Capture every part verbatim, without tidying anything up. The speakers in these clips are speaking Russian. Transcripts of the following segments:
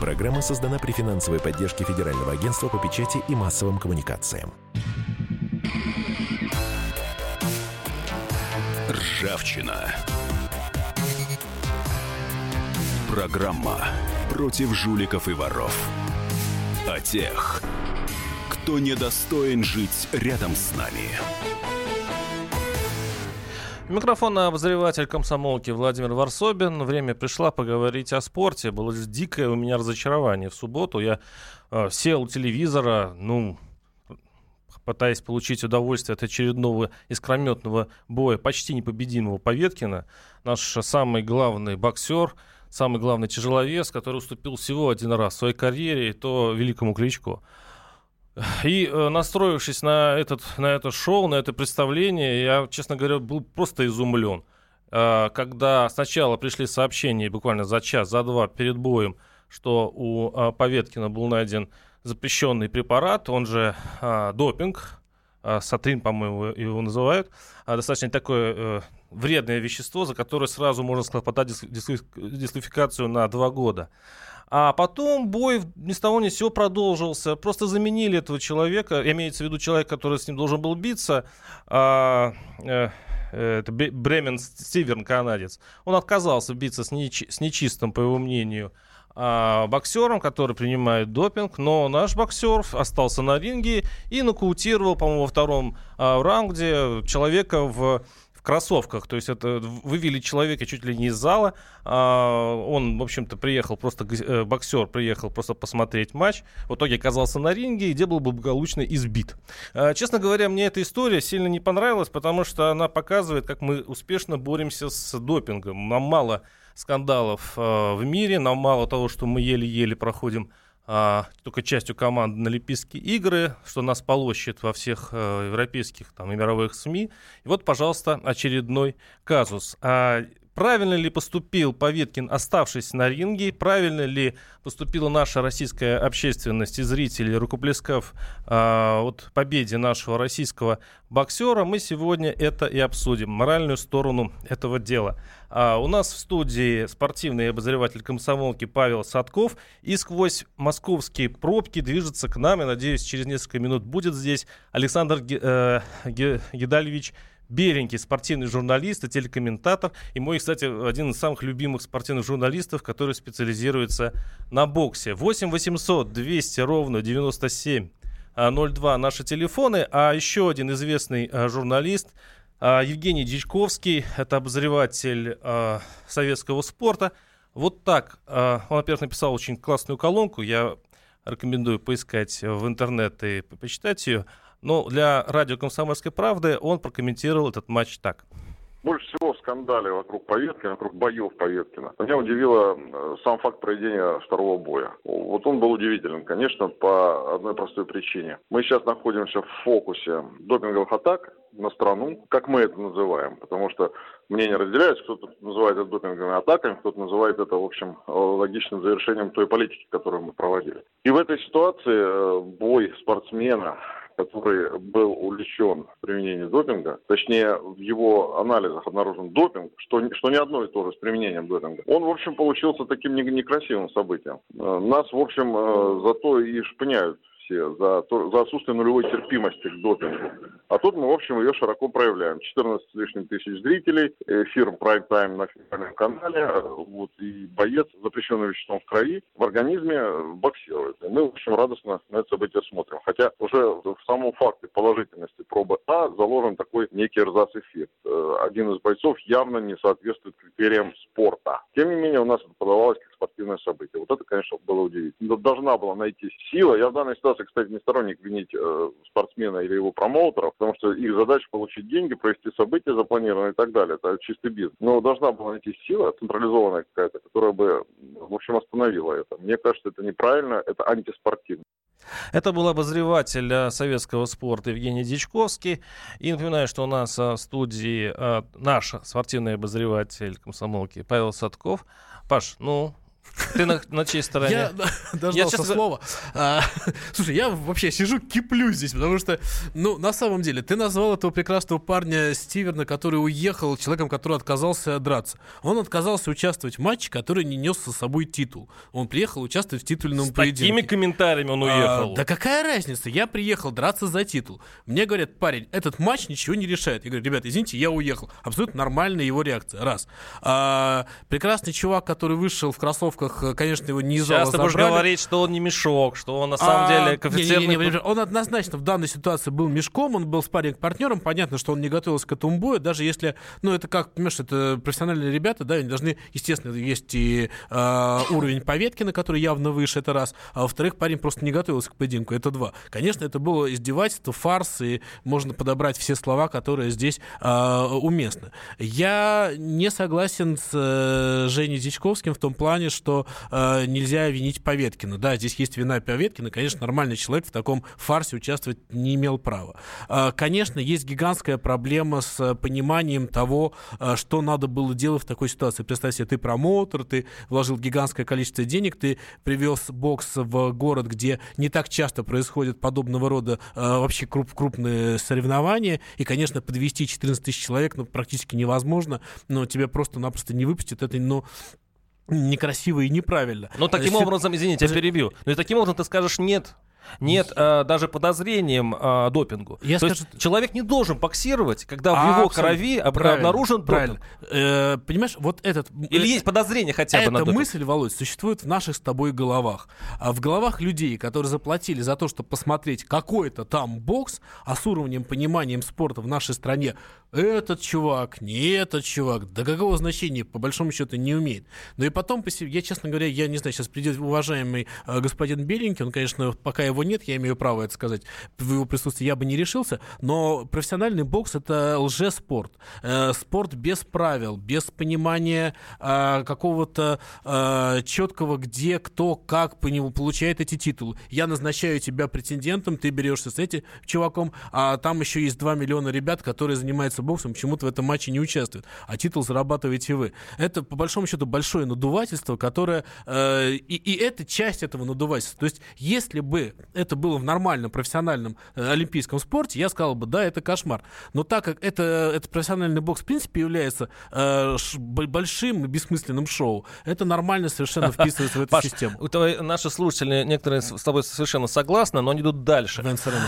Программа создана при финансовой поддержке Федерального агентства по печати и массовым коммуникациям. Ржавчина. Программа против жуликов и воров. О тех, кто недостоин жить рядом с нами. Микрофон обозреватель «Комсомолки» Владимир Ворсобин. Время пришло поговорить о спорте. Было дикое у меня разочарование в субботу. Я э, сел у телевизора, ну, пытаясь получить удовольствие от очередного искрометного боя почти непобедимого Поветкина. Наш самый главный боксер, самый главный тяжеловес, который уступил всего один раз в своей карьере, и то великому Кличко. И настроившись на, этот, на это шоу, на это представление, я, честно говоря, был просто изумлен. Когда сначала пришли сообщения буквально за час, за два перед боем, что у Поветкина был найден запрещенный препарат, он же допинг, Сатрин, по-моему, его называют, достаточно такое вредное вещество, за которое сразу можно схлопотать дисквалификацию на два года. А потом бой ни с того ни с сего продолжился. Просто заменили этого человека, имеется в виду человек, который с ним должен был биться, а, э, это Бермейн Стиверн, канадец. Он отказался биться с, нечи, с нечистым, по его мнению, а, боксером, который принимает допинг. Но наш боксер остался на ринге и нокаутировал, по-моему, во втором а, раунде человека в... в кроссовках, то есть это вывели человека чуть ли не из зала, а, он, в общем-то, приехал просто, э, боксер приехал просто посмотреть матч, в итоге оказался на ринге, где был благополучно избит. А, честно говоря, мне эта история сильно не понравилась, потому что она показывает, как мы успешно боремся с допингом. Нам мало скандалов а, в мире, нам мало того, что мы еле-еле проходим а, только частью команды на Олимпийские игры, что нас полощет во всех а, европейских там, и мировых СМИ. И вот, пожалуйста, очередной казус. А, правильно ли поступил Поветкин, оставшись на ринге? Правильно ли поступила наша российская общественность и зрители, рукоплескав а, от победе нашего российского боксера? Мы сегодня это и обсудим, моральную сторону этого дела. А у нас в студии спортивный обозреватель «Комсомолки» Павел Садков. И сквозь московские пробки движется к нам, я надеюсь, через несколько минут будет здесь Александр э, Гедальевич Беленький, спортивный журналист и телекомментатор. И мой, кстати, один из самых любимых спортивных журналистов, который специализируется на боксе. восемь восемьсот двести ровно девяносто семь ноль два наши телефоны. А еще один известный э, журналист – Евгений Дичковский, это обозреватель э, советского спорта. Вот так. Э, он, во-первых, написал очень классную колонку. Я рекомендую поискать в интернет и почитать ее. Но для радио «Комсомольской правды» он прокомментировал этот матч так. Больше всего скандали вокруг Поветкина, вокруг боев Поветкина. Меня удивило сам факт проведения второго боя. Вот он был удивителен, конечно, по одной простой причине. Мы сейчас находимся в фокусе допинговых атак на страну, как мы это называем, потому что мнения разделяются, кто-то называет это допинговыми атаками, кто-то называет это, в общем, логичным завершением той политики, которую мы проводили. И в этой ситуации бой спортсмена, который был увлечен в применении допинга, точнее, в его анализах обнаружен допинг, что, что не одно и то же с применением допинга, он, в общем, получился таким некрасивым событием. Нас, в общем, зато и шпыняют все за, то, за отсутствие нулевой терпимости к допингу. А тут мы, в общем, ее широко проявляем. четырнадцать с лишним тысяч зрителей, эфир прайм-тайм на федеральном канале, вот, и боец, запрещенный веществом в крови, в организме боксирует. И мы, в общем, радостно на это событие смотрим. Хотя уже в самом факте положительности пробы А заложен такой некий рзац-эффект. Один из бойцов явно не соответствует критериям спорта. Тем не менее, у нас это подавалось как спортивное событие. Вот это, конечно, было удивительно. Должна была найти сила. Я в данной ситуации, кстати, не сторонник винить э, спортсмена или его промоутеров, потому что их задача получить деньги, провести события запланированные и так далее. Это чистый бизнес. Но должна была найти сила, централизованная какая-то, которая бы, в общем, остановила это. Мне кажется, это неправильно, это антиспортивно. Это был обозреватель советского спорта Евгений Дичковский. И напоминаю, что у нас в студии наш спортивный обозреватель «Комсомолки» Павел Садков. Паш, ну, Ты на, на чьей стороне? Я дождался я слова. А, слушай, я вообще сижу, киплю здесь, потому что, ну, на самом деле, ты назвал этого прекрасного парня Стиверна, который уехал, человеком, который отказался драться. Он отказался участвовать в матче, который не нес со собой титул. Он приехал участвовать в титульном С поединке. С такими комментариями он уехал. А, да какая разница? Я приехал драться за титул. Мне говорят, парень, этот матч ничего не решает. Я говорю, ребят, извините, я уехал. Абсолютно нормальная его реакция. Раз. А, прекрасный чувак, который вышел в кроссовках, конечно, его не из-за забрали. Сейчас ты будешь говорить, что он не мешок, что он на самом а, деле коэффициентный... Не, не, не, он однозначно в данной ситуации был мешком, он был спарринг-партнером, понятно, что он не готовился к этому бою, даже если, ну, это как, понимаешь, это профессиональные ребята, да, они должны, естественно, есть и э, уровень Поветкина, который явно выше, это раз, а во-вторых, парень просто не готовился к поединку, это два. Конечно, это было издевательство, фарс, и можно подобрать все слова, которые здесь э, уместны. Я не согласен с э, Женей Дичковским в том плане, что Uh, нельзя винить Поветкина. Да, здесь есть вина Поветкина. Конечно, нормальный человек в таком фарсе участвовать не имел права. Uh, конечно, есть гигантская проблема с uh, пониманием того, uh, что надо было делать в такой ситуации. Представь себе, ты промоутер, ты вложил гигантское количество денег, ты привез бокс в город, где не так часто происходят подобного рода uh, вообще круп- крупные соревнования, и, конечно, подвести четырнадцать тысяч человек ну, практически невозможно, но тебя просто-напросто не выпустят. Это, ну, некрасиво и неправильно. Но таким Если... образом, извините, я перебью. Но и таким образом ты скажешь нет. Нет э, даже подозрением э, допингу. Я То скажу... есть человек не должен боксировать, когда а, в его абсолютно. крови об... правильно, обнаружен правильно. допинг. Э, понимаешь, вот этот... Или есть подозрение хотя бы эта на допинг. Эта мысль, Володь, существует в наших с тобой головах. В головах людей, которые заплатили за то, чтобы посмотреть какой-то там бокс, а с уровнем понимания спорта в нашей стране этот чувак, не этот чувак, до какого значения, по большому счету, не умеет. Но и потом, я, честно говоря, я не знаю, сейчас придет уважаемый э, господин Беленький, он, конечно, пока его нет, я имею право это сказать, в его присутствии я бы не решился, но профессиональный бокс — это лжеспорт. Э, спорт без правил, без понимания э, какого-то э, четкого, где, кто, как по нему получает эти титулы. Я назначаю тебя претендентом, ты берешься с этим чуваком, а там еще есть два миллиона ребят, которые занимаются боксом, почему-то в этом матче не участвуют, а титул зарабатываете вы. Это, по большому счету, большое надувательство, которое... Э, и, и это часть этого надувательства. То есть, если бы это было в нормальном профессиональном э, олимпийском спорте, я сказал бы, да, это кошмар. Но так как это, это профессиональный бокс в принципе является э, ш, большим и бессмысленным шоу, это нормально совершенно вписывается в эту Паш, систему. Твои, наши слушатели, некоторые с тобой совершенно согласны, но они идут дальше.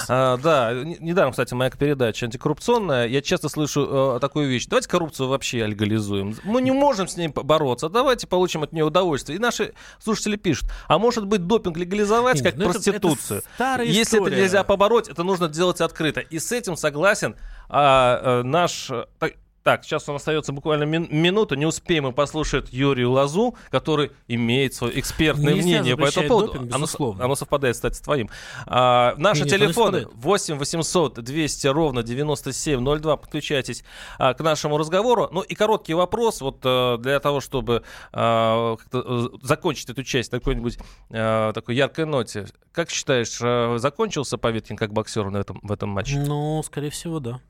А, да, недаром, кстати, моя передача антикоррупционная, я часто слышу э, такую вещь. Давайте коррупцию вообще легализуем. Мы не можем с ней бороться, давайте получим от нее удовольствие. И наши слушатели пишут, а может быть допинг легализовать Нет, как ну проституцию? Это, это... Старая Если история. Это нельзя побороть, это нужно делать открыто. И с этим согласен а, а, наш... Так, так, сейчас у нас остается буквально мин- минута, не успеем мы послушать Юрию Лозу, который имеет свое экспертное Нельзя мнение по этому поводу. Допинг, безусловно. Оно, оно совпадает, кстати, с твоим. А, наши Нет, телефоны восемь восемьсот двести ровно девяносто семь ноль два. Подключайтесь а, к нашему разговору. Ну и короткий вопрос, вот а, для того, чтобы а, как-то закончить эту часть на какой-нибудь а, такой яркой ноте. Как считаешь, а, закончился Поветкин как боксер на этом, в этом матче? Ну, скорее всего, да.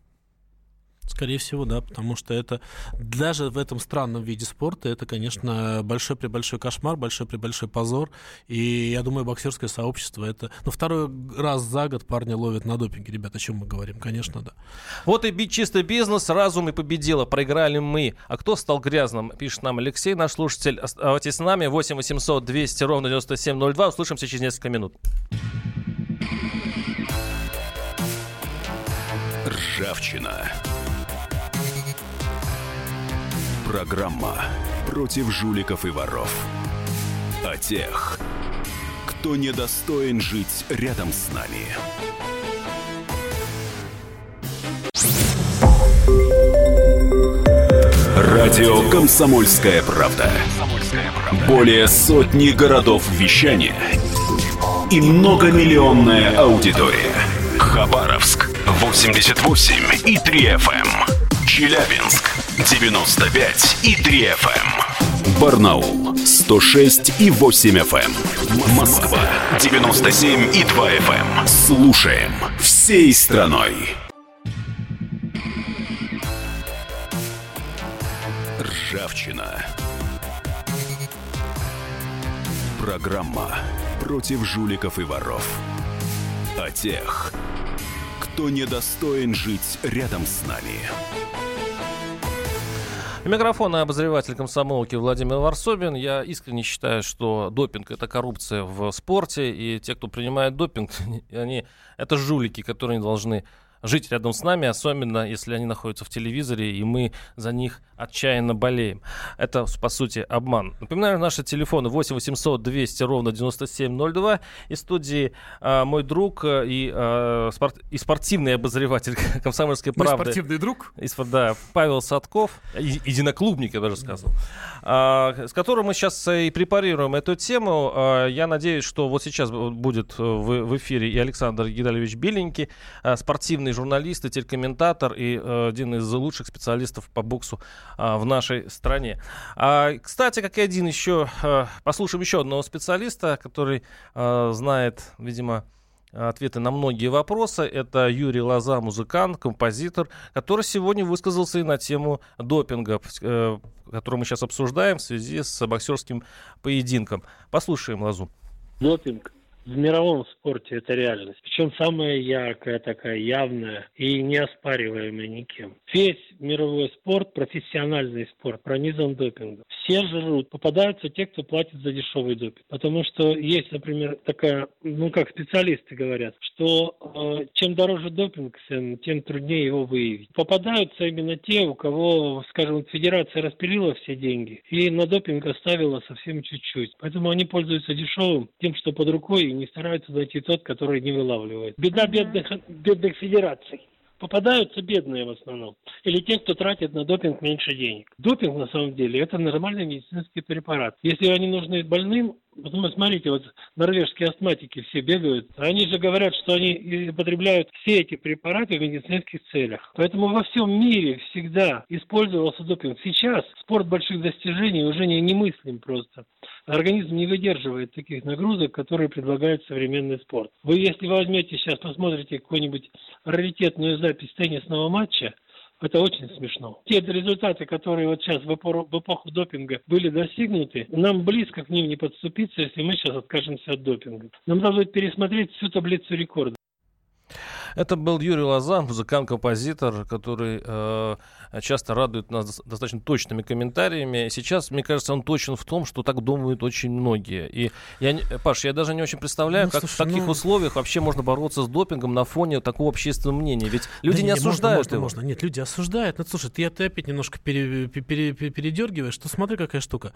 Скорее всего, да, потому что это даже в этом странном виде спорта это, конечно, большой-пребольшой кошмар, большой-пребольшой позор, и я думаю, боксерское сообщество это... Ну, второй раз за год парня ловят на допинге, ребят, о чем мы говорим, конечно, да. Вот и чистый бизнес, разум и победила, проиграли мы. А кто стал грязным, пишет нам Алексей, наш слушатель. Оставайтесь с нами, восемь восемьсот двести ровно девяносто семь ноль два, услышимся через несколько минут. Ржавчина. Программа против жуликов и воров. О тех, кто недостоин жить рядом с нами. Радио «Комсомольская правда». Более сотни городов вещания и многомиллионная аудитория. Хабаровск восемьдесят восемь и три эф эм. Челябинск девяносто пять и три эф эм. Барнаул сто шесть и восемь эф эм. Москва девяносто семь и два эф эм. Слушаем всей страной. Ржавчина. Программа против жуликов и воров. О тех, кто недостоин жить рядом с нами. Микрофон и обозреватель комсомолки Владимир Ворсобин. Я искренне считаю, что допинг — это коррупция в спорте. И те, кто принимает допинг, они, это жулики, которые не должны жить рядом с нами, особенно если они находятся в телевизоре, и мы за них отчаянно болеем. Это, по сути, обман. Напоминаю, наши телефоны восемь восемьсот двести ровно девяносто семь ноль два. Из студии а, мой друг и, а, спорт, и спортивный обозреватель «Комсомольской правды». Мой спортивный друг. И, да, Павел Садков, и, единоклубник, я даже сказал, а, с которым мы сейчас и препарируем эту тему. А, я надеюсь, что вот сейчас будет в, в эфире и Александр Гедальевич Беленький, а, спортивный журналист и телекомментатор, и э, один из лучших специалистов по боксу э, в нашей стране. А, кстати, как и один еще, э, послушаем еще одного специалиста, который э, знает, видимо, ответы на многие вопросы. Это Юрий Лоза, музыкант, композитор, который сегодня высказался и на тему допинга, э, который мы сейчас обсуждаем в связи с боксерским поединком. Послушаем Лозу. Допинг в мировом спорте — это реальность, причем самая яркая, такая явная и неоспариваемая никем. Весь мировой спорт, профессиональный спорт, пронизан допингом. Все жрут, попадаются те, кто платит за дешевый допинг. Потому что есть, например, такая, ну как специалисты говорят, что э, чем дороже допинг, тем труднее его выявить. Попадаются именно те, у кого, скажем, федерация распилила все деньги и на допинг оставила совсем чуть-чуть. Поэтому они пользуются дешевым, тем, что под рукой, и не стараются найти тот, который не вылавливает. Беда бедных, бедных федераций. Попадаются бедные в основном. Или те, кто тратит на допинг меньше денег. Допинг, на самом деле, это нормальный медицинский препарат. Если они нужны больным, потом, смотрите, вот норвежские астматики все бегают. Они же говорят, что они употребляют все эти препараты в медицинских целях. Поэтому во всем мире всегда использовался допинг. Сейчас спорт больших достижений уже немыслим просто. Организм не выдерживает таких нагрузок, которые предлагает современный спорт. Вы, если возьмете сейчас, посмотрите какую-нибудь раритетную запись теннисного матча, это очень смешно. Те результаты, которые вот сейчас в эпоху, в эпоху допинга были достигнуты, нам близко к ним не подступиться, если мы сейчас откажемся от допинга. Нам надо будет пересмотреть всю таблицу рекордов. Это был Юрий Лоза, музыкант-композитор, который э, часто радует нас достаточно точными комментариями. Сейчас, мне кажется, он точен в том, что так думают очень многие. И я, Паш, я даже не очень представляю, ну, как слушай, в таких ну... условиях вообще можно бороться с допингом на фоне такого общественного мнения. Ведь люди да, не, не осуждают можно, его. Можно, можно. Нет, люди осуждают. Но, слушай, ты, ты опять немножко пере, пере, пере, передергиваешь. Что, смотри, какая штука.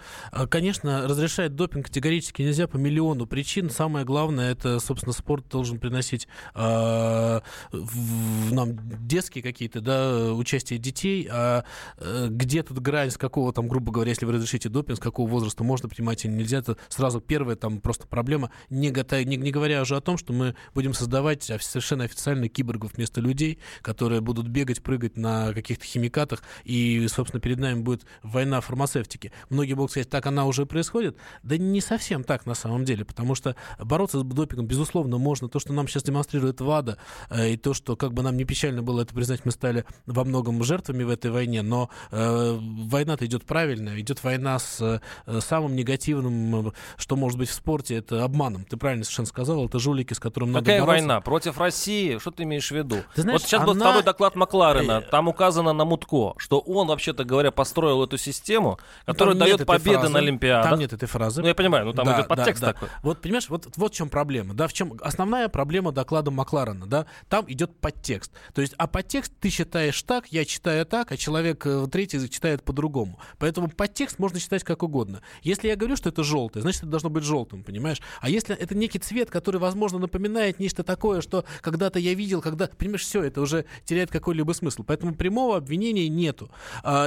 Конечно, разрешать допинг категорически нельзя по миллиону причин. Самое главное, это, собственно, спорт должен приносить... Э, В, нам детские какие-то, да, участие детей, а где тут грань, с какого там, грубо говоря, если вы разрешите допинг, с какого возраста можно принимать или нельзя, это сразу первая там просто проблема, не, гота, не, не говоря уже о том, что мы будем создавать совершенно официально киборгов вместо людей, которые будут бегать, прыгать на каких-то химикатах, и, собственно, перед нами будет война фармацевтики. Многие могут сказать, так она уже происходит. Да не совсем так на самом деле, потому что бороться с допингом, безусловно, можно. То, что нам сейчас демонстрирует ВАДА, и то, что, как бы нам не печально было это признать, мы стали во многом жертвами в этой войне, но э, война-то идет правильно, идет война с э, самым негативным, что может быть в спорте, это обманом. Ты правильно совершенно сказал, это жулики, с которыми надо бороться. Какая война? Против России? Что ты имеешь в виду? Ты знаешь, вот сейчас она... был второй доклад Макларена, там указано на Мутко, что он, вообще-то говоря, построил эту систему, которая дает победы фразы. На Олимпиадах. Там нет этой фразы. Ну, я понимаю, но там да, идет подтекст да, да. такой. Вот, понимаешь, вот, вот в чем проблема. Да, в чем основная проблема доклада Макларена, да? Там идет подтекст. То есть, а подтекст ты считаешь так, я читаю так, а человек третий читает по-другому. Поэтому подтекст можно считать как угодно. Если я говорю, что это желтое, значит, это должно быть желтым, понимаешь? А если это некий цвет, который, возможно, напоминает нечто такое, что когда-то я видел, когда, понимаешь, все, это уже теряет какой-либо смысл. Поэтому прямого обвинения нету.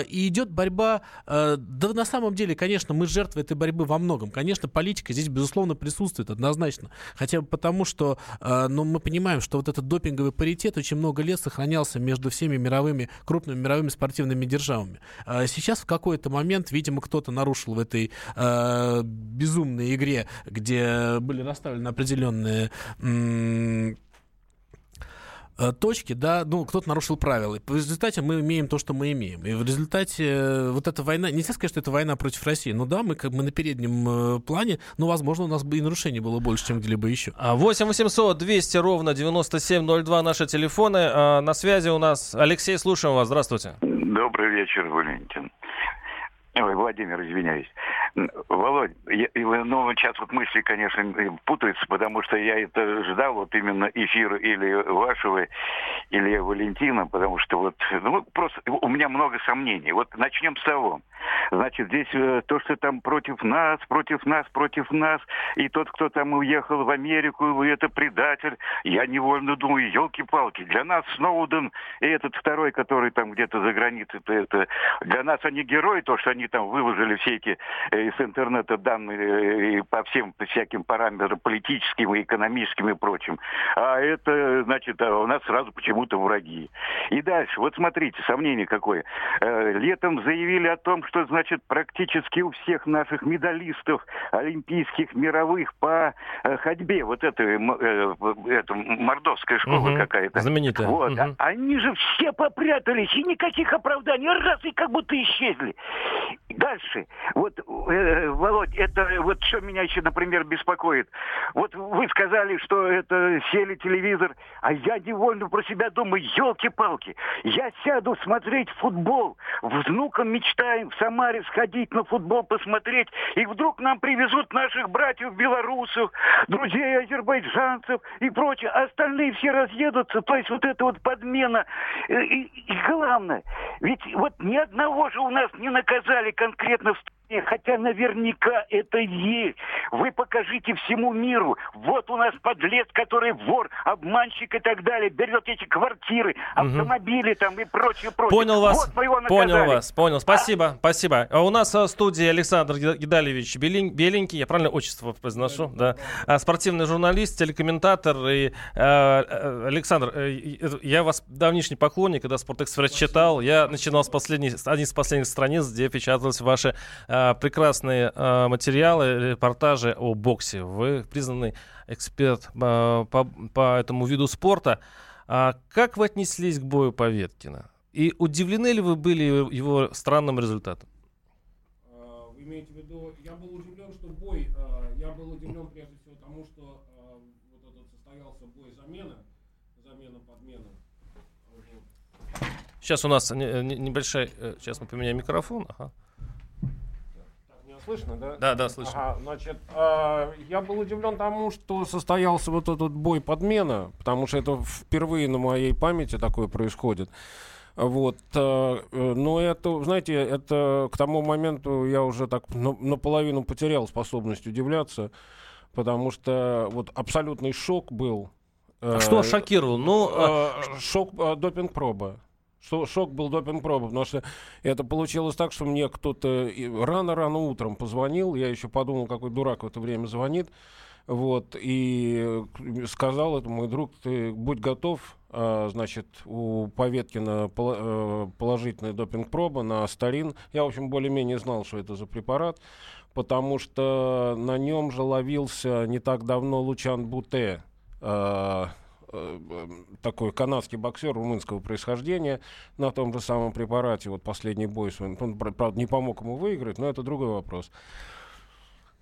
И идет борьба... Да, на самом деле, конечно, мы жертвы этой борьбы во многом. Конечно, политика здесь, безусловно, присутствует однозначно. Хотя бы потому, что ну, мы понимаем, что вот этот допинговый паритет очень много лет сохранялся между всеми мировыми, крупными мировыми спортивными державами. Сейчас в какой-то момент, видимо, кто-то нарушил в этой э, безумной игре, где были расставлены определенные... М- точки, да, ну, кто-то нарушил правила. И в результате мы имеем то, что мы имеем. И в результате вот эта война, нельзя сказать, что это война против России, но да, мы как бы на переднем плане, но, возможно, у нас бы и нарушений было больше, чем где-либо еще. восемь восемьсот двести ровно девяносто семь ноль два наши телефоны. На связи у нас Алексей, слушаем вас. Здравствуйте. Добрый вечер, Валентин. Ой, Владимир, извиняюсь. Володь, я, ну, сейчас вот мысли, конечно, путаются, потому что я это ждал, вот именно эфир или вашего, или Валентина, потому что вот, ну, просто у меня много сомнений. Вот начнем с того. Значит, здесь то, что там против нас, против нас, против нас, и тот, кто там уехал в Америку, это предатель. Я невольно думаю, елки-палки, для нас Сноуден и этот второй, который там где-то за границей, это, для нас они герои, то, что они там выложили все эти э, из интернета данные э, по всем по всяким параметрам, политическим и экономическим и прочим. А это, значит, а у нас сразу почему-то враги. И дальше, вот смотрите, сомнение какое. Э, летом заявили о том, что, значит, практически у всех наших медалистов олимпийских, мировых по э, ходьбе, вот это, э, это мордовская школа угу. какая-то. Знаменитая. Вот. Угу. А, они же все попрятались, и никаких оправданий. Раз, и как будто исчезли. Дальше. Вот, э, Володь, это вот что меня еще, например, беспокоит. Вот вы сказали, что это сели телевизор, а я невольно про себя думаю, елки-палки, я сяду смотреть футбол, внукам мечтаем в Самаре сходить на футбол посмотреть, и вдруг нам привезут наших братьев-белорусов, друзей азербайджанцев и прочее, а остальные все разъедутся, то есть вот эта вот подмена. И, и, и главное, ведь вот ни одного же у нас не наказали конкретно в стране, хотя наверняка это есть. Вы покажите всему миру. Вот у нас подлец, который вор, обманщик и так далее, берет эти квартиры, автомобили угу. там и прочее, прочее. Понял вас. Вот мы его наказали. Понял вас, понял. Спасибо, а? спасибо. А у нас в студии Александр Гедальевич Беленький, я правильно отчество произношу? Да. да. Спортивный журналист, телекомментатор. И, э, Александр, э, я вас давнишний поклонник, когда «Спортэкспресс» читал, я начинал с последней, одни из последних страниц, где печатались ваши э, прекрасные э, материалы, репортажи о боксе. Вы признанный эксперт э, по, по этому виду спорта. А как вы отнеслись к бою Поветкина? И удивлены ли вы были его странным результатом? Вы имеете в виду, я был удивлен, что бой, я был удивлен прежде всего тому, что вот этот состоялся бой замены, замена-подмена. Сейчас у нас небольшая, сейчас мы поменяем микрофон. Ага. Так, меня слышно, да? Да, да, слышно. Ага, значит, я был удивлен тому, что состоялся вот этот бой подмена, потому что это впервые на моей памяти такое происходит. Вот, но это, знаете, это к тому моменту я уже так наполовину потерял способность удивляться, потому что вот абсолютный шок был. Что шокировал? Ну, шок допинг-проба. Шок был допинг-проба, потому что это получилось так, что мне кто-то рано-рано утром позвонил, я еще подумал, какой дурак в это время звонит. Вот, и сказал это мой друг, ты будь готов, а, значит, у Поветкина пол- положительная допинг-проба на остарин. Я, в общем, более-менее знал, что это за препарат, потому что на нем же ловился не так давно Лучан-Буте, а, такой канадский боксер румынского происхождения, на том же самом препарате, вот последний бой свой, он, правда, не помог ему выиграть, но это другой вопрос.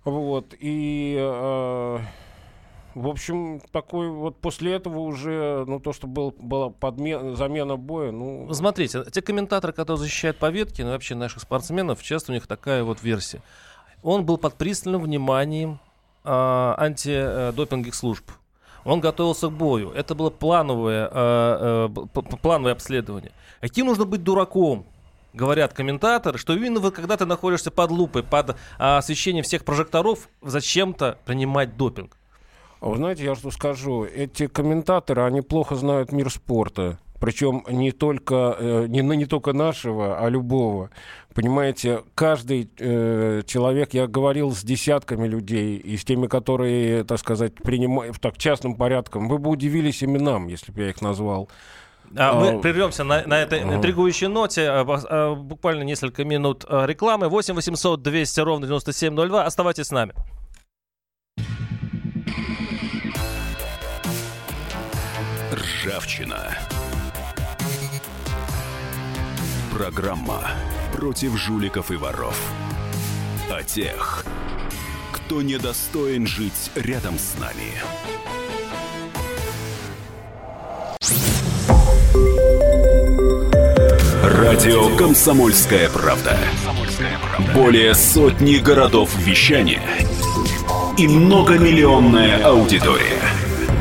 Вот, и, э, в общем, такой вот после этого уже, ну, то, что был, была подмена, замена боя, ну... Смотрите, те комментаторы, которые защищают Поветкина, ну, вообще наших спортсменов, часто у них такая вот версия. Он был под пристальным вниманием э, антидопинговых служб. Он готовился к бою. Это было плановое, э, э, плановое обследование. Каким нужно быть дураком? Говорят комментаторы, что именно вы, когда ты находишься под лупой, под а, освещением всех прожекторов, зачем-то принимать допинг. Вы знаете, я что скажу. Эти комментаторы, они плохо знают мир спорта. Причем не только, э, не, не только нашего, а любого. Понимаете, каждый э, человек, я говорил с десятками людей, и с теми, которые, так сказать, принимают так, частным порядком. Вы бы удивились именам, если бы я их назвал. А, мы прервемся на, на этой интригующей ноте. А, а, буквально несколько минут а, рекламы. восемь восемьсот двести ровно девяносто семь ноль два. Оставайтесь с нами. Ржавчина. Программа против жуликов и воров. О тех, кто недостоин жить рядом с нами. Радио «Комсомольская правда». Более сотни городов вещания и многомиллионная аудитория.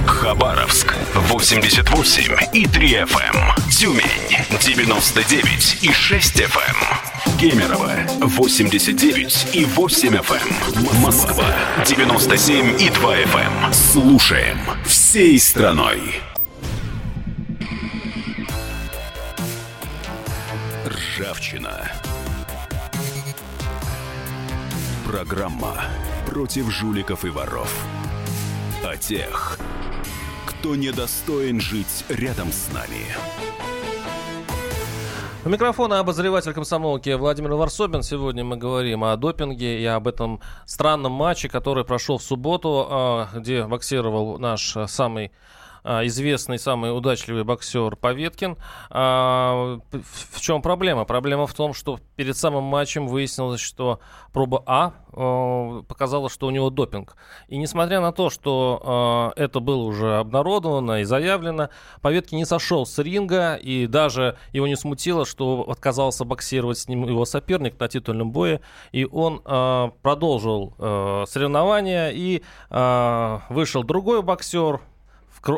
Хабаровск восемьдесят восемь и три эф эм, Тюмень девяносто девять и шесть эф эм, Кемерово восемьдесят девять и восемь эф эм, Москва девяносто семь и два эф эм. Слушаем всей страной. Ржавчина. Программа против жуликов и воров. О тех, кто недостоин жить рядом с нами. У микрофона обозреватель «Комсомолки» Владимир Ворсобин. Сегодня мы говорим о допинге и об этом странном матче, который прошел в субботу, где боксировал наш самый известный, самый удачливый боксер Поветкин. А, в чем проблема? Проблема в том, что перед самым матчем выяснилось, что проба А а показала, что у него допинг. И несмотря на то, что а, это было уже обнародовано и заявлено, Поветкин не сошел с ринга, и даже его не смутило, что отказался боксировать с ним его соперник на титульном бое, и он а, продолжил а, соревнования, и а, вышел другой боксер,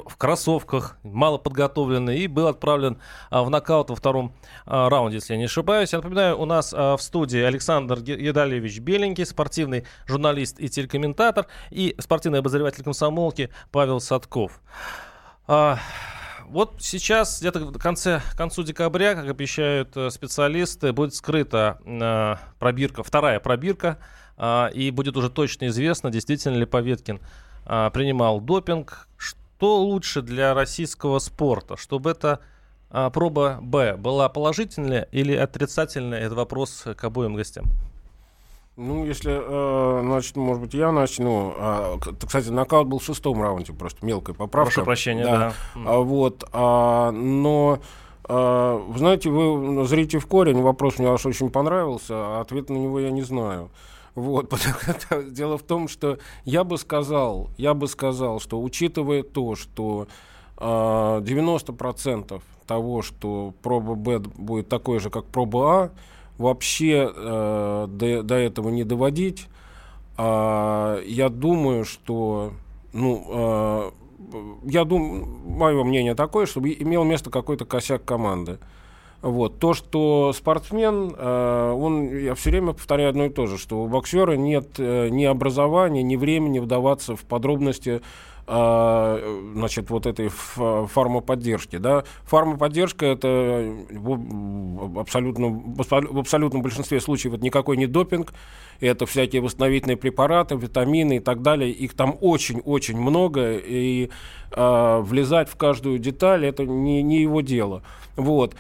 в кроссовках, мало подготовленный, и был отправлен а, в нокаут во втором а, раунде, если я не ошибаюсь. Я напоминаю, у нас а, в студии Александр Гедальевич Беленький, спортивный журналист и телекомментатор, и спортивный обозреватель «Комсомолки» Павел Садков. А, вот сейчас, где-то в конце, к концу декабря, как обещают специалисты, будет скрыта а, пробирка, вторая пробирка, а, и будет уже точно известно, действительно ли Поветкин а, принимал допинг. Что лучше для российского спорта, чтобы эта а, проба Б была положительная или отрицательная? Это вопрос к обоим гостям. Ну, если, э, значит, может быть, я начну. А, кстати, нокаут был в шестом раунде, просто мелкая поправка. Прошу прощения, да. да. А, вот, а, но... А, знаете, вы зрите в корень. Вопрос мне очень понравился, а ответ на него я не знаю. Вот, дело в том, что я бы сказал, я бы сказал, что учитывая то, что э, девяносто процентов того, что проба Б будет такой же, как проба А, вообще э, до, до этого не доводить, э, я думаю, что, ну, э, я думаю, мое мнение такое, чтобы имел место какой-то косяк команды. Вот. То, что спортсмен, э, он, я все время повторяю одно и то же, что у боксера нет э, ни образования, ни времени вдаваться в подробности э, значит, вот этой ф- фармоподдержки. Да? Фармоподдержка — это в абсолютном, в абсолютном большинстве случаев это никакой не допинг, это всякие восстановительные препараты, витамины и так далее. Их там очень-очень много, и э, влезать в каждую деталь — это не, не его дело. Вот.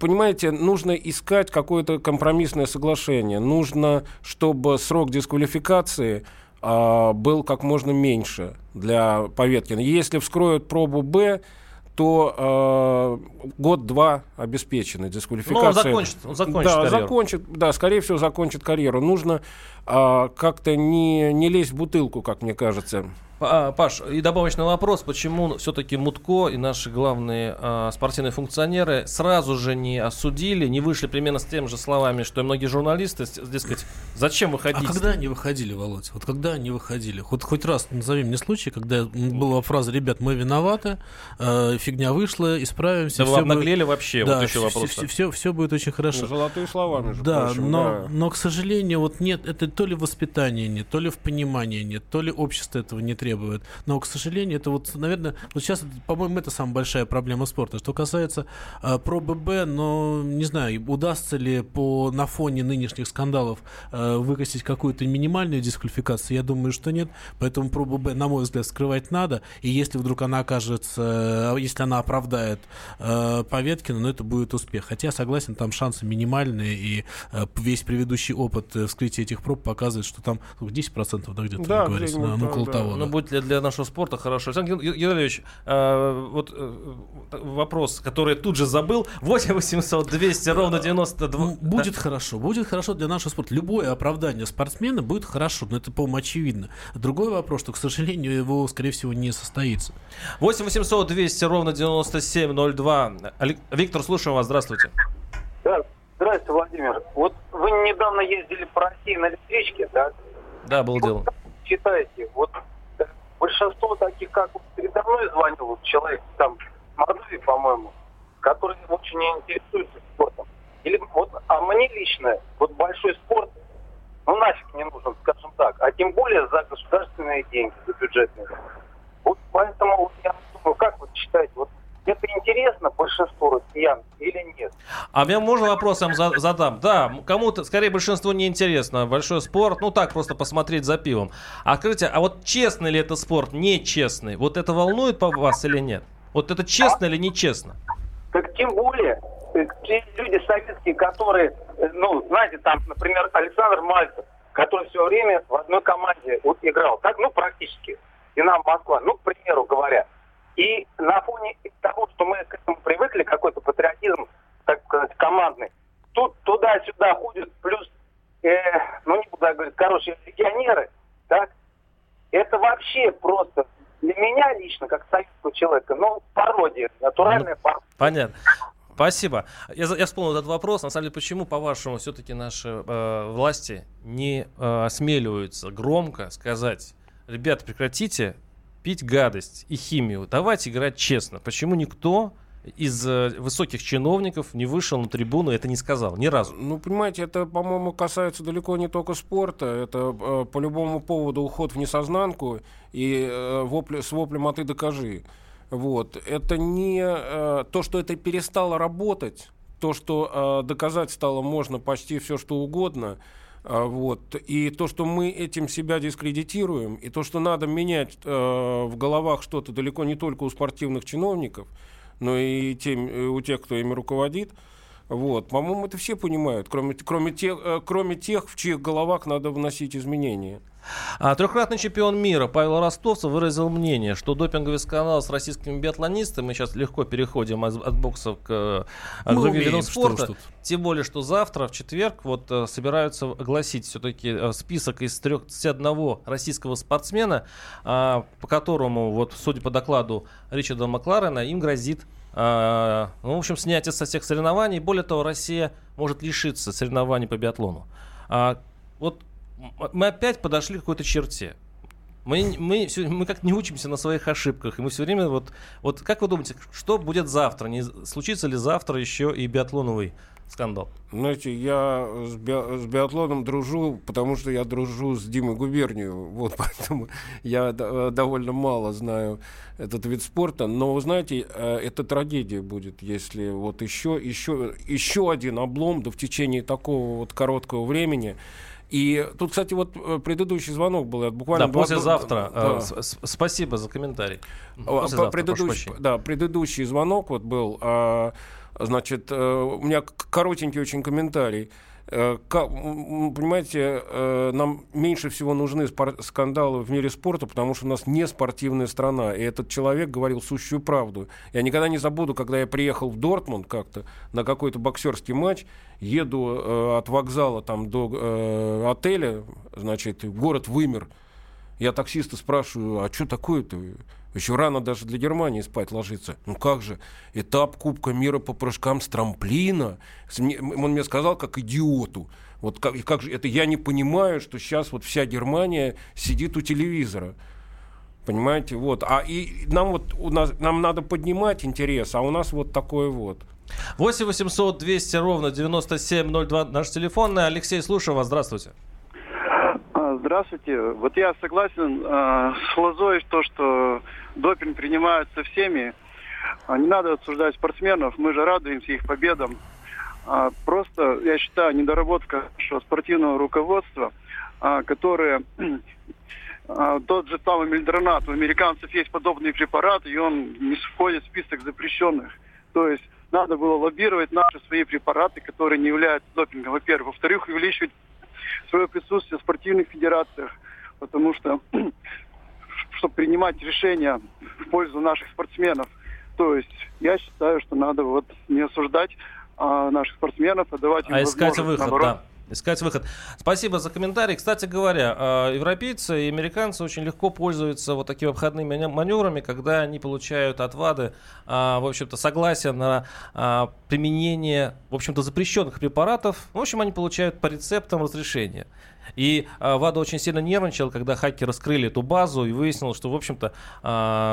Понимаете, нужно искать какое-то компромиссное соглашение. Нужно, чтобы срок дисквалификации э, был как можно меньше для Поветкина. Если вскроют пробу «Б», то э, год-два обеспечена дисквалификация. Ну, он закончит, он закончит да, карьеру. Закончит, да, скорее всего, закончит карьеру. Нужно э, как-то не, не лезть в бутылку, как мне кажется. Паш, и добавочный вопрос, почему все-таки Мутко и наши главные э, спортивные функционеры сразу же не осудили, не вышли примерно с теми же словами, что и многие журналисты, дескать, зачем выходить? А когда они выходили, Володь? Вот когда они выходили? Хоть, хоть раз назови мне случай, когда была фраза «Ребят, мы виноваты, э, фигня вышла, исправимся». Да все вы обнаглели будет... вообще, да, вот еще вопрос. Все, все, все будет очень хорошо. Золотые слова, между да, прочим. Но, да, но, к сожалению, вот нет, это то ли воспитание нет, то ли в понимании нет, то ли общество этого не требует. Но, к сожалению, это вот, наверное, вот сейчас, по-моему, это самая большая проблема спорта. Что касается э, пробы Б, но не знаю, удастся ли по, на фоне нынешних скандалов э, выкосить какую-то минимальную дисквалификацию, я думаю, что нет. Поэтому пробу Б, на мой взгляд, скрывать надо. И если вдруг она окажется, э, если она оправдает э, Поветкина, ну, это будет успех. Хотя, согласен, там шансы минимальные, и э, весь предыдущий опыт вскрытия этих проб показывает, что там десять процентов, да, где-то, да, говорится, на, на около того. Да. будет ли для нашего спорта хорошо. Александр Гедальевич, э, вот э, вопрос, который я тут же забыл. восемь восемьсот двести ровно девяносто два. Будет да. хорошо. Будет хорошо для нашего спорта. Любое оправдание спортсмена будет хорошо. Но это, по-моему, очевидно. Другой вопрос, что, к сожалению, его, скорее всего, не состоится. восемь восемьсот двести ровно девяносто семь ноль два. Виктор, слушаем вас. Здравствуйте. Да, здравствуйте, Владимир. Вот вы недавно ездили по России на электричке, да? Да, было вот, дело. Считайте, вот большинство таких, как передо мной звонил вот человек там в Мордовии, по-моему, который очень интересуется спортом. Или вот, а мне лично вот большой спорт, ну нафиг не нужен, скажем так, а тем более за государственные деньги, за бюджетные. Вот поэтому вот, я думаю, как вы считаете, вот это интересно большинству россиян или нет? А мне можно вопрос вам задам? Да, кому-то, скорее, большинству не интересно. Большой спорт, ну так, просто посмотреть за пивом. А скажите, а вот честный ли это спорт, нечестный? Вот это волнует вас или нет? Вот это честно а? или нечестно? Так тем более, те люди советские, которые, ну, знаете, там, например, Александр Мальцев, который все время в одной команде вот играл, так, ну, практически, «Динамо Москва», ну, к примеру говоря. И на фоне того, что мы к этому привыкли, какой-то патриотизм, так сказать, командный, тут туда-сюда ходят, плюс, э, ну не буду говорить, короче, легионеры, так, это вообще просто для меня лично, как советского человека, ну, пародия, натуральная пародия. Понятно. Спасибо. Я, я вспомнил этот вопрос. На самом деле, почему, по-вашему, все-таки наши э, власти не э, осмеливаются громко сказать: ребята, прекратите пить гадость и химию, давайте играть честно. Почему никто из э, высоких чиновников не вышел на трибуну и это не сказал ни разу? Ну, понимаете, это, по-моему, касается далеко не только спорта. Это э, по любому поводу уход в несознанку и э, вопли, с воплем «а ты докажи». Вот. Это не э, то, что это перестало работать, то, что э, доказать стало можно почти все, что угодно. Вот. И то, что мы этим себя дискредитируем, и то, что надо менять э, в головах что-то далеко не только у спортивных чиновников, но и тем, и у тех, кто ими руководит, вот. По-моему, это все понимают, кроме, кроме, тех, э, кроме тех, в чьих головах надо вносить изменения. А трехкратный чемпион мира Павел Ростовцев выразил мнение, что допинговый скандал с российскими биатлонистами, мы сейчас легко переходим от, от бокса к, к другим видам спорта, что тем более, что завтра, в четверг, вот собираются огласить все-таки список из тридцати одного российского спортсмена, по которому, вот, судя по докладу Ричарда Макларена, им грозит, ну, в общем, снятие со всех соревнований. Более того, Россия может лишиться соревнований по биатлону. Вот мы опять подошли к какой-то черте. Мы, мы, мы как-то не учимся на своих ошибках. И мы все время... Вот, вот как вы думаете, что будет завтра? Не случится ли завтра еще и биатлоновый скандал? Знаете, я с, би, с биатлоном дружу, потому что я дружу с Димой Губерниевым. Вот поэтому я д- довольно мало знаю этот вид спорта. Но, вы знаете, это трагедия будет, если вот еще, еще, еще один облом, да в течение такого вот короткого времени... И тут, кстати, вот предыдущий звонок был. Буквально да, два... послезавтра. Да. Спасибо за комментарий. Послезавтра, предыдущий, да, предыдущий звонок вот был. Значит, у меня коротенький очень комментарий. Понимаете, нам меньше всего нужны спор- скандалы в мире спорта, потому что у нас не спортивная страна. И этот человек говорил сущую правду. Я никогда не забуду, когда я приехал в Дортмунд как-то на какой-то боксерский матч, еду э, от вокзала там, до э, отеля, значит, город вымер. Я таксиста спрашиваю: а что такое-то? Еще рано даже для Германии спать ложиться. Ну как же, этап Кубка мира по прыжкам с трамплина. Он мне сказал, как идиоту. Вот как, как же это, я не понимаю, что сейчас вот вся Германия сидит у телевизора. Понимаете, вот. А и нам вот у нас, нам надо поднимать интерес, а у нас вот такое вот. восемь восемьсот двести ровно девяносто семь ноль два наш телефон. Алексей, слушаю вас. Здравствуйте. Здравствуйте. Вот я согласен э, с Лозой, то, что допинг принимается всеми. Не надо осуждать спортсменов, мы же радуемся их победам. А, просто, я считаю, недоработка спортивного руководства, а, которое... А, тот же самый мельдонат. У американцев есть подобный препарат, и он не входит в список запрещенных. То есть надо было лоббировать наши свои препараты, которые не являются допингом, во-первых. Во-вторых, увеличивать свое присутствие в спортивных федерациях, потому что чтобы принимать решения в пользу наших спортсменов. То есть я считаю, что надо вот не осуждать а, наших спортсменов, а давать им а искать выход, наоборот. Да. Искать выход. Спасибо за комментарий. Кстати говоря, европейцы и американцы очень легко пользуются вот такими обходными маневрами, когда они получают от ВАДА, в общем-то, согласие на применение, в общем-то, запрещенных препаратов. В общем, они получают по рецептам разрешение. И ВАДА очень сильно нервничал, когда хакеры раскрыли эту базу и выяснилось, что, в общем-то,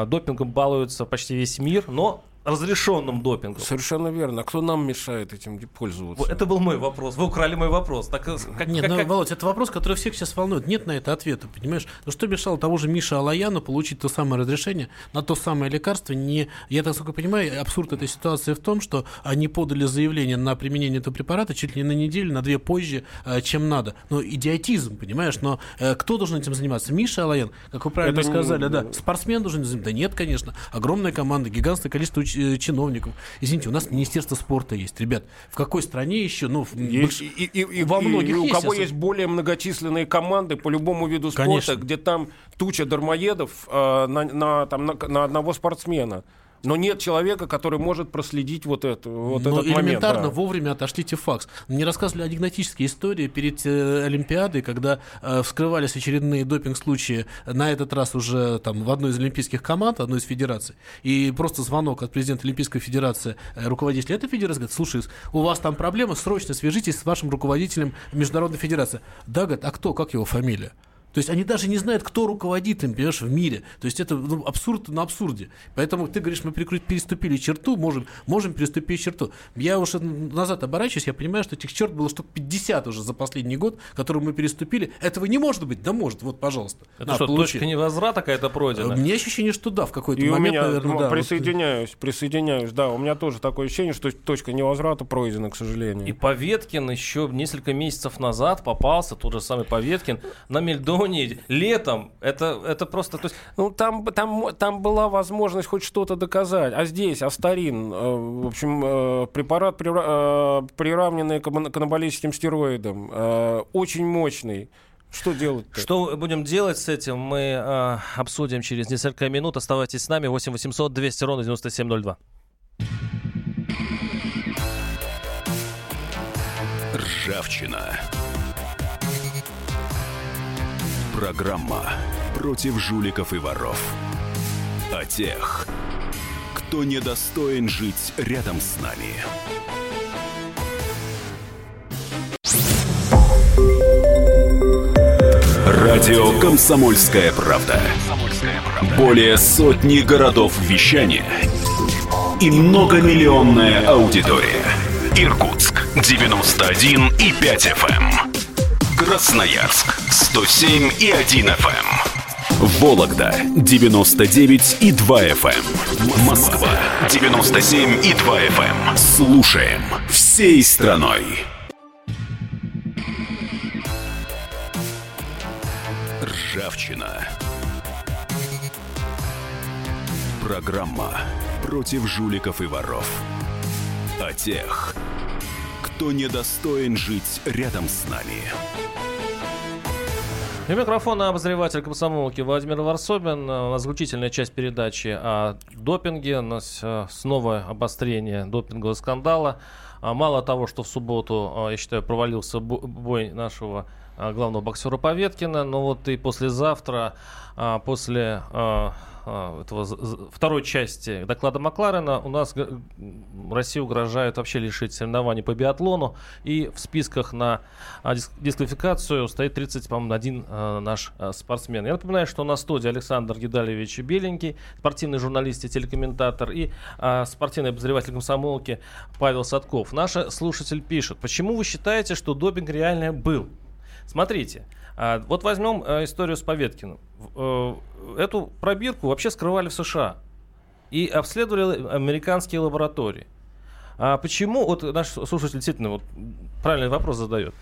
допингом балуется почти весь мир, но разрешенным допингом. Совершенно верно. А кто нам мешает этим пользоваться? Это был мой вопрос. Вы украли мой вопрос. Так, как, Нет, как, ну, как... Володь, это вопрос, который всех сейчас волнует. Нет на это ответа, понимаешь? Ну что мешало того же Мише Алаяну получить то самое разрешение на то самое лекарство? Не... Я, так сколько понимаю, абсурд этой ситуации в том, что они подали заявление на применение этого препарата чуть ли не на неделю, на две позже, чем надо. Ну, идиотизм, понимаешь? Но кто должен этим заниматься? Миша Алаян, как вы правильно это... сказали, да. Спортсмен должен заниматься? Да нет, конечно. Огромная команда, гигантское количество чиновников. Извините, у нас Министерство спорта есть. Ребят, в какой стране еще? Ну, есть, больш... и, и, и, во многих и у есть, кого есть более многочисленные команды по любому виду спорта, конечно, где там туча дармоедов э, на, на, там, на, на одного спортсмена. Но нет человека, который может проследить вот, это, вот этот элементарно момент. Элементарно да. Вовремя отошлите факс. Мне рассказывали анекдотические истории перед э, Олимпиадой, когда э, вскрывались очередные допинг-случаи, на этот раз уже там, в одной из олимпийских команд, одной из федераций, и просто звонок от президента Олимпийской федерации, э, руководителя этой федерации, говорит, слушай, у вас там проблема, срочно свяжитесь с вашим руководителем Международной федерации. Да, говорит, а кто, как его фамилия? То есть они даже не знают, кто руководит им, понимаешь, в мире. То есть это ну, абсурд на абсурде. Поэтому ты говоришь, мы переступили черту, можем, можем переступить черту. Я уже назад оборачиваюсь, я понимаю, что этих черт было штук пятьдесят уже за последний год, которые мы переступили. Этого не может быть, да может, вот, пожалуйста. Это на, что, получи. Точка невозврата какая-то пройдена? У меня ощущение, что да, в какой-то и момент, меня, наверное, ну, да. Присоединяюсь, вот... присоединяюсь, да. У меня тоже такое ощущение, что точка невозврата пройдена, к сожалению. И Поветкин еще несколько месяцев назад попался, тот же самый Поветкин, на мельдонат. Летом это, это просто... То есть, ну, там, там, там была возможность хоть что-то доказать. А здесь остарин, э, в общем, э, препарат, прира, э, приравненный к анаболическим стероидам, э, очень мощный. Что делать-то? Что будем делать с этим, мы э, обсудим через несколько минут. Оставайтесь с нами. восемь восемьсот двести ровно девяносто семь ноль два. Ржавчина. Программа против жуликов и воров. О тех, кто недостоин жить рядом с нами. Радио «Комсомольская правда». Более сотни городов вещания и многомиллионная аудитория. Иркутск девяносто один и пять эф эм. Красноярск сто семь и один эф эм. Вологда девяносто девять и два эф эм. Москва девяносто семь и два эф эм. Слушаем всей страной. Ржавчина. Программа против жуликов и воров. О тех, кто недостоин жить рядом с нами. У микрофона обозреватель «Комсомолки» Владимир Ворсобин. У нас заключительная часть передачи о допинге. У нас снова обострение допингового скандала. Мало того, что в субботу, я считаю, провалился бой нашего главного боксера Поветкина, но вот и послезавтра, после этого, второй части доклада Макларена, у нас России угрожает вообще лишить соревнований по биатлону. И в списках на дисквалификацию стоит тридцать один наш спортсмен. Я напоминаю, что на студии Александр Гедальевич Беленький, спортивный журналист и телекомментатор, и спортивный обозреватель «Комсомолки» Павел Садков. Наш слушатель пишет: почему вы считаете, что допинг реально был? Смотрите, вот возьмем историю с Поветкиным. Эту пробирку вообще скрывали в США и обследовали американские лаборатории. А почему, вот наш слушатель действительно вот правильный вопрос задает.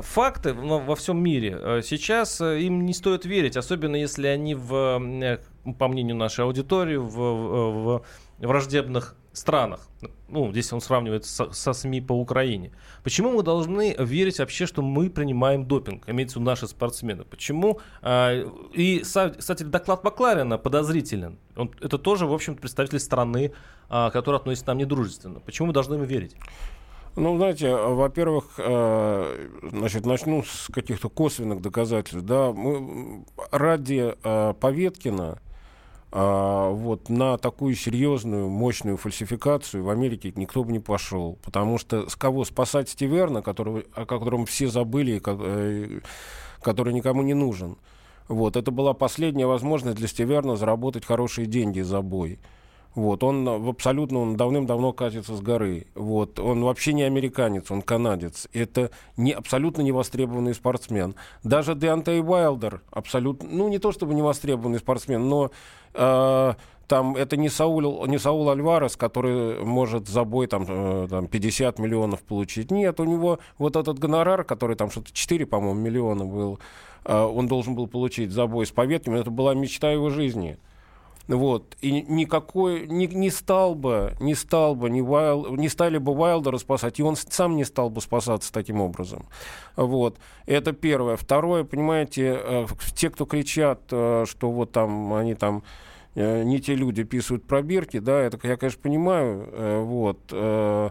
Факты во всем мире сейчас им не стоит верить, особенно если они в по мнению нашей аудитории, в, в, в враждебных странах. Ну, здесь он сравнивает со, со СМИ по Украине. Почему мы должны верить вообще, что мы принимаем допинг? Имеется в виду наши спортсмены. Почему? И, кстати, доклад Макларена подозрителен. Он, это тоже, в общем-то, представитель страны, которая относится к нам недружественно. Почему мы должны ему верить? Ну, знаете, во-первых, значит, начну с каких-то косвенных доказательств. Да, мы ради Поветкина вот на такую серьезную, мощную фальсификацию в Америке никто бы не пошел. Потому что с кого спасать Стиверна, которого, о котором все забыли, который никому не нужен. Вот, это была последняя возможность для Стиверна заработать хорошие деньги за бой. Вот, он абсолютно, он давным-давно катится с горы. Вот, он вообще не американец, он канадец. Это не, абсолютно невостребованный спортсмен. Даже Деонтей Уайлдер абсолютно, ну не то чтобы невостребованный спортсмен, но э, там это не Саул, не Саул Альварес, который может за бой там, э, там пятьдесят миллионов получить. Нет, у него вот этот гонорар, который там что-то четыре, по-моему, миллиона был, э, он должен был получить за бой с Поветкиным. Это была мечта его жизни. Вот. И никакой не, не стал бы, не стал бы, не, Уайл, не стали бы Уайлдера спасать, и он сам не стал бы спасаться таким образом. Вот. Это первое. Второе, понимаете, те, кто кричат, что вот там они там не те люди писают пробирки, да, это я, конечно, понимаю, вот, но,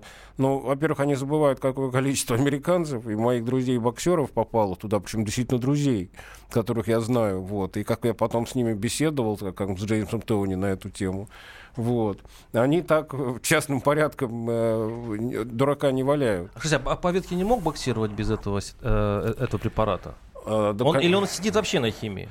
во-первых, они забывают, какое количество американцев и моих друзей-боксеров попало туда, причем действительно друзей, которых я знаю, вот, и как я потом с ними беседовал, как с Джеймсом Тони на эту тему, вот, они так частным порядком э, дурака не валяют. Слушайте, а Поветкин не мог боксировать без этого, э, этого препарата? А, да, он, конечно. Или он сидит вообще на химии?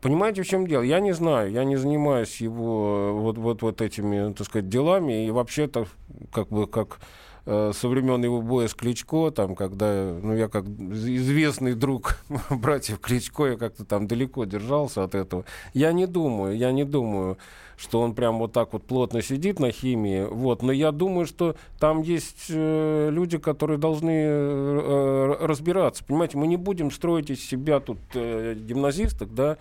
Понимаете, в чем дело? Я не знаю, я не занимаюсь его вот, вот, вот этими, так сказать, делами, и вообще-то, как бы, как э, со времен его боя с Кличко, там, когда, ну, я как известный друг братьев Кличко, я как-то там далеко держался от этого. Я не думаю, я не думаю, что он прям вот так вот плотно сидит на химии, вот, но я думаю, что там есть э, люди, которые должны э, разбираться, понимаете, мы не будем строить из себя тут э, гимназисток, да,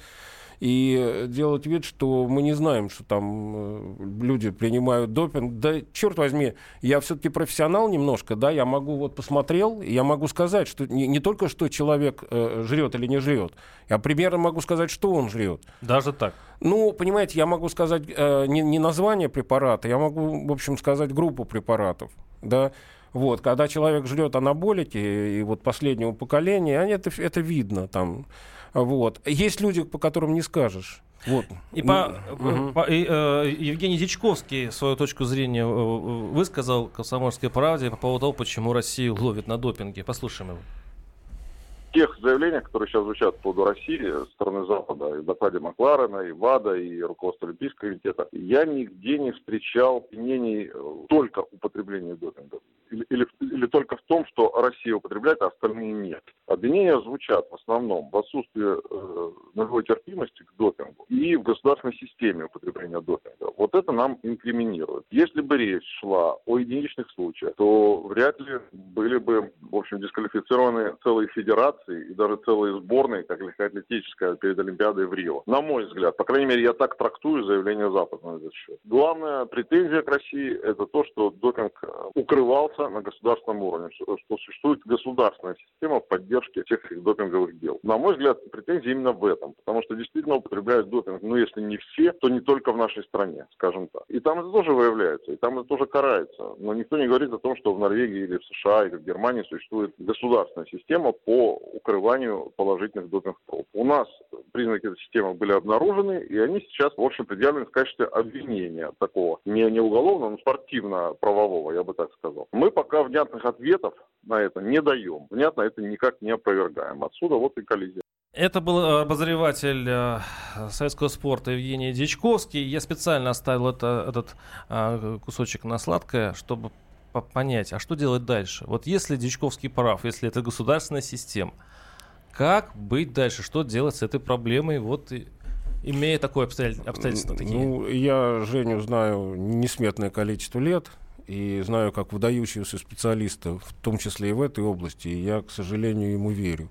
и делать вид, что мы не знаем, что там э, люди принимают допинг. Да, черт возьми, я все-таки профессионал немножко, да, я могу вот посмотрел, я могу сказать, что не, не только что человек э, жрет или не жрет, я примерно могу сказать, что он жрет. Даже так? Ну, понимаете, я могу сказать э, не, не название препарата, я могу, в общем, сказать группу препаратов, да. Вот, когда человек жрет анаболики и, и вот последнего поколения, они, это, это видно там. Вот. Есть люди, по которым не скажешь. Вот. И по, угу. по, и, э, Евгений Дичковский свою точку зрения высказал «Комсомольской правде» по поводу того, почему Россию ловит на допинге. Послушаем его. Тех заявлений, которые сейчас звучат по поводу России со стороны Запада, и в докладе Макларена, и ВАДА, и руководства Олимпийского комитета, я нигде не встречал мнений только употребления допинга. Или, или, или только в том, что Россия употребляет, а остальные нет. Обвинения звучат в основном в отсутствии э, нулевой терпимости к допингу и в государственной системе употребления допинга. Вот это нам инкриминирует. Если бы речь шла о единичных случаях, то вряд ли были бы, в общем, дисквалифицированы целые федерации и даже целые сборные, как легкоатлетическая, перед Олимпиадой в Рио. На мой взгляд, по крайней мере, я так трактую заявление Запада на этот счет. Главная претензия к России – это то, что допинг укрывался на государственном уровне, что, что существует государственная система поддержки всех этих допинговых дел. На мой взгляд, претензии именно в этом, потому что действительно употребляют допинг, ну если не все, то не только в нашей стране, скажем так. И там это тоже выявляется, и там это тоже карается. Но никто не говорит о том, что в Норвегии или в США, или в Германии существует государственная система по укрыванию положительных допинговых проб. У нас признаки этой системы были обнаружены, и они сейчас, в общем, предъявлены в качестве обвинения такого, не, не уголовного, но спортивно-правового, я бы так сказал. Мы пока внятных ответов на это не даем. Внятно это никак не опровергаем. Отсюда вот и коллизия. Это был обозреватель э, советского спорта Евгений Дичковский. Я специально оставил это, этот э, кусочек на сладкое, чтобы понять, а что делать дальше? Вот если Дичковский прав, если это государственная система, как быть дальше? Что делать с этой проблемой? Вот и... Имея такое обстоятельство такие. Ну, я Женю знаю несметное количество лет и знаю как выдающегося специалиста, в том числе и в этой области, и я, к сожалению, ему верю.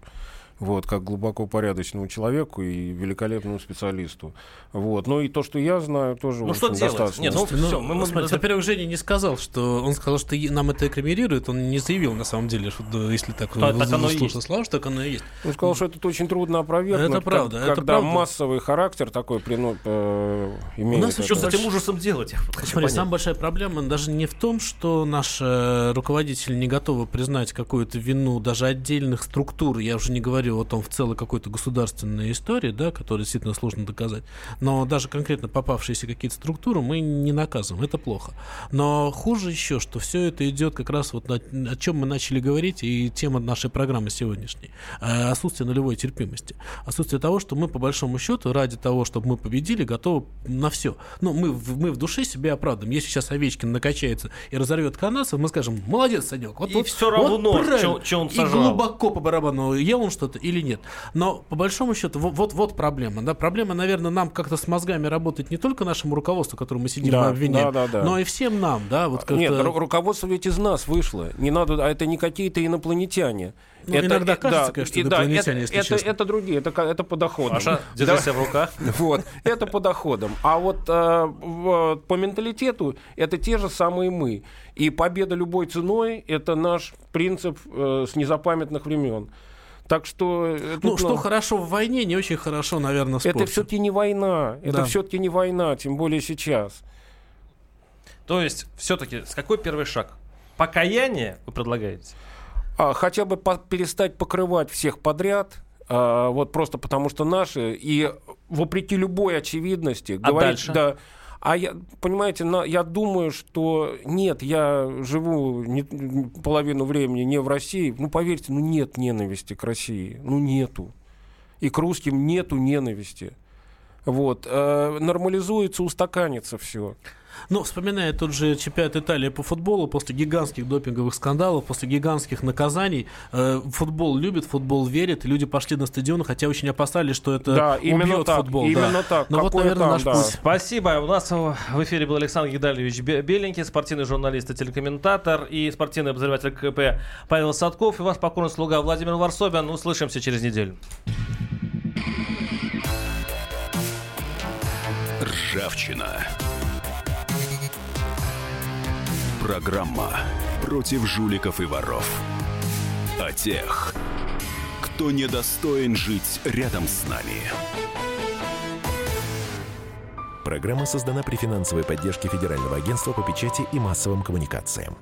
вот, как глубоко порядочному человеку и великолепному специалисту. Вот. Ну и то, что я знаю, тоже ну, что достаточно. Нет, ну, ну, все, мы, смотрите, во-первых, Женя не сказал, что он сказал, что нам это экремирует, он не заявил на самом деле, что если так слушно слава, так оно и есть. Он сказал, что это очень трудно опровергнуть. Это правда. Как, это когда правда. Массовый характер такой прино... э, имеет. У нас еще с этим ужасом делать. Смотри, самая большая проблема даже не в том, что наши руководители не готовы признать какую-то вину даже отдельных структур, я уже не говорю о том в целой какой-то государственной истории, да, которую действительно сложно доказать, но даже конкретно попавшиеся какие-то структуры мы не наказываем, это плохо. Но хуже еще, что все это идет как раз вот о чем мы начали говорить, и тема нашей программы сегодняшней. Отсутствие нулевой терпимости. Отсутствие того, что мы по большому счету ради того, чтобы мы победили, готовы на все. Ну, мы, мы в душе себя оправдываем. Если сейчас Овечкин накачается и разорвет канадцев, мы скажем, молодец, Санек. Вот, и вот, все равно, вот чё, чё он и сажал. Глубоко по барабану, ел он что-то или нет. Но по большому счету, вот, вот проблема. Да? Проблема, наверное, нам как-то с мозгами работать не только нашему руководству, которому мы сидим, да, мы обвиняем, да, да, да. но и всем нам. Да, вот как-то... Нет, ру- руководство ведь из нас вышло. Не надо, а это не какие-то инопланетяне. Ну, это, иногда кажется, да, конечно, инопланетяне, да, если это, честно. Это, это другие, это, это по доходам. Паша, держи себя в руках. Вот, это по доходам. А вот по менталитету это те же самые мы. И победа любой ценой – это наш принцип с незапамятных времен. Так что... Ну, что хорошо в войне, не очень хорошо, наверное, в спорте. Это все-таки не война. Это да. все-таки не война, тем более сейчас. То есть, все-таки, с какой первый шаг? Покаяние вы предлагаете? А, хотя бы по- перестать покрывать всех подряд, а, вот просто потому что наши, и вопреки любой очевидности... А говорить, дальше? Да, а я, понимаете, на, я думаю, что нет, я живу не, половину времени не в России. Ну, поверьте, ну нет ненависти к России. Ну, нету. И к русским нету ненависти. Вот. Э, нормализуется, устаканится все. Ну, вспоминая тот же чемпионат Италии по футболу, после гигантских допинговых скандалов, после гигантских наказаний, э, футбол любит, футбол верит, люди пошли на стадионы, хотя очень опасались, что это да, убьет так, футбол. Именно да. так. Но вот, наверное, там, наш да. путь. Спасибо. У нас в эфире был Александр Гедальевич Беленький, спортивный журналист и телекомментатор, и спортивный обозреватель КП Павел Садков, и ваш покорный слуга Владимир Ворсобин. Услышимся через неделю. Ржавчина. Программа против жуликов и воров. О тех, кто недостоин жить рядом с нами. Программа создана при финансовой поддержке Федерального агентства по печати и массовым коммуникациям.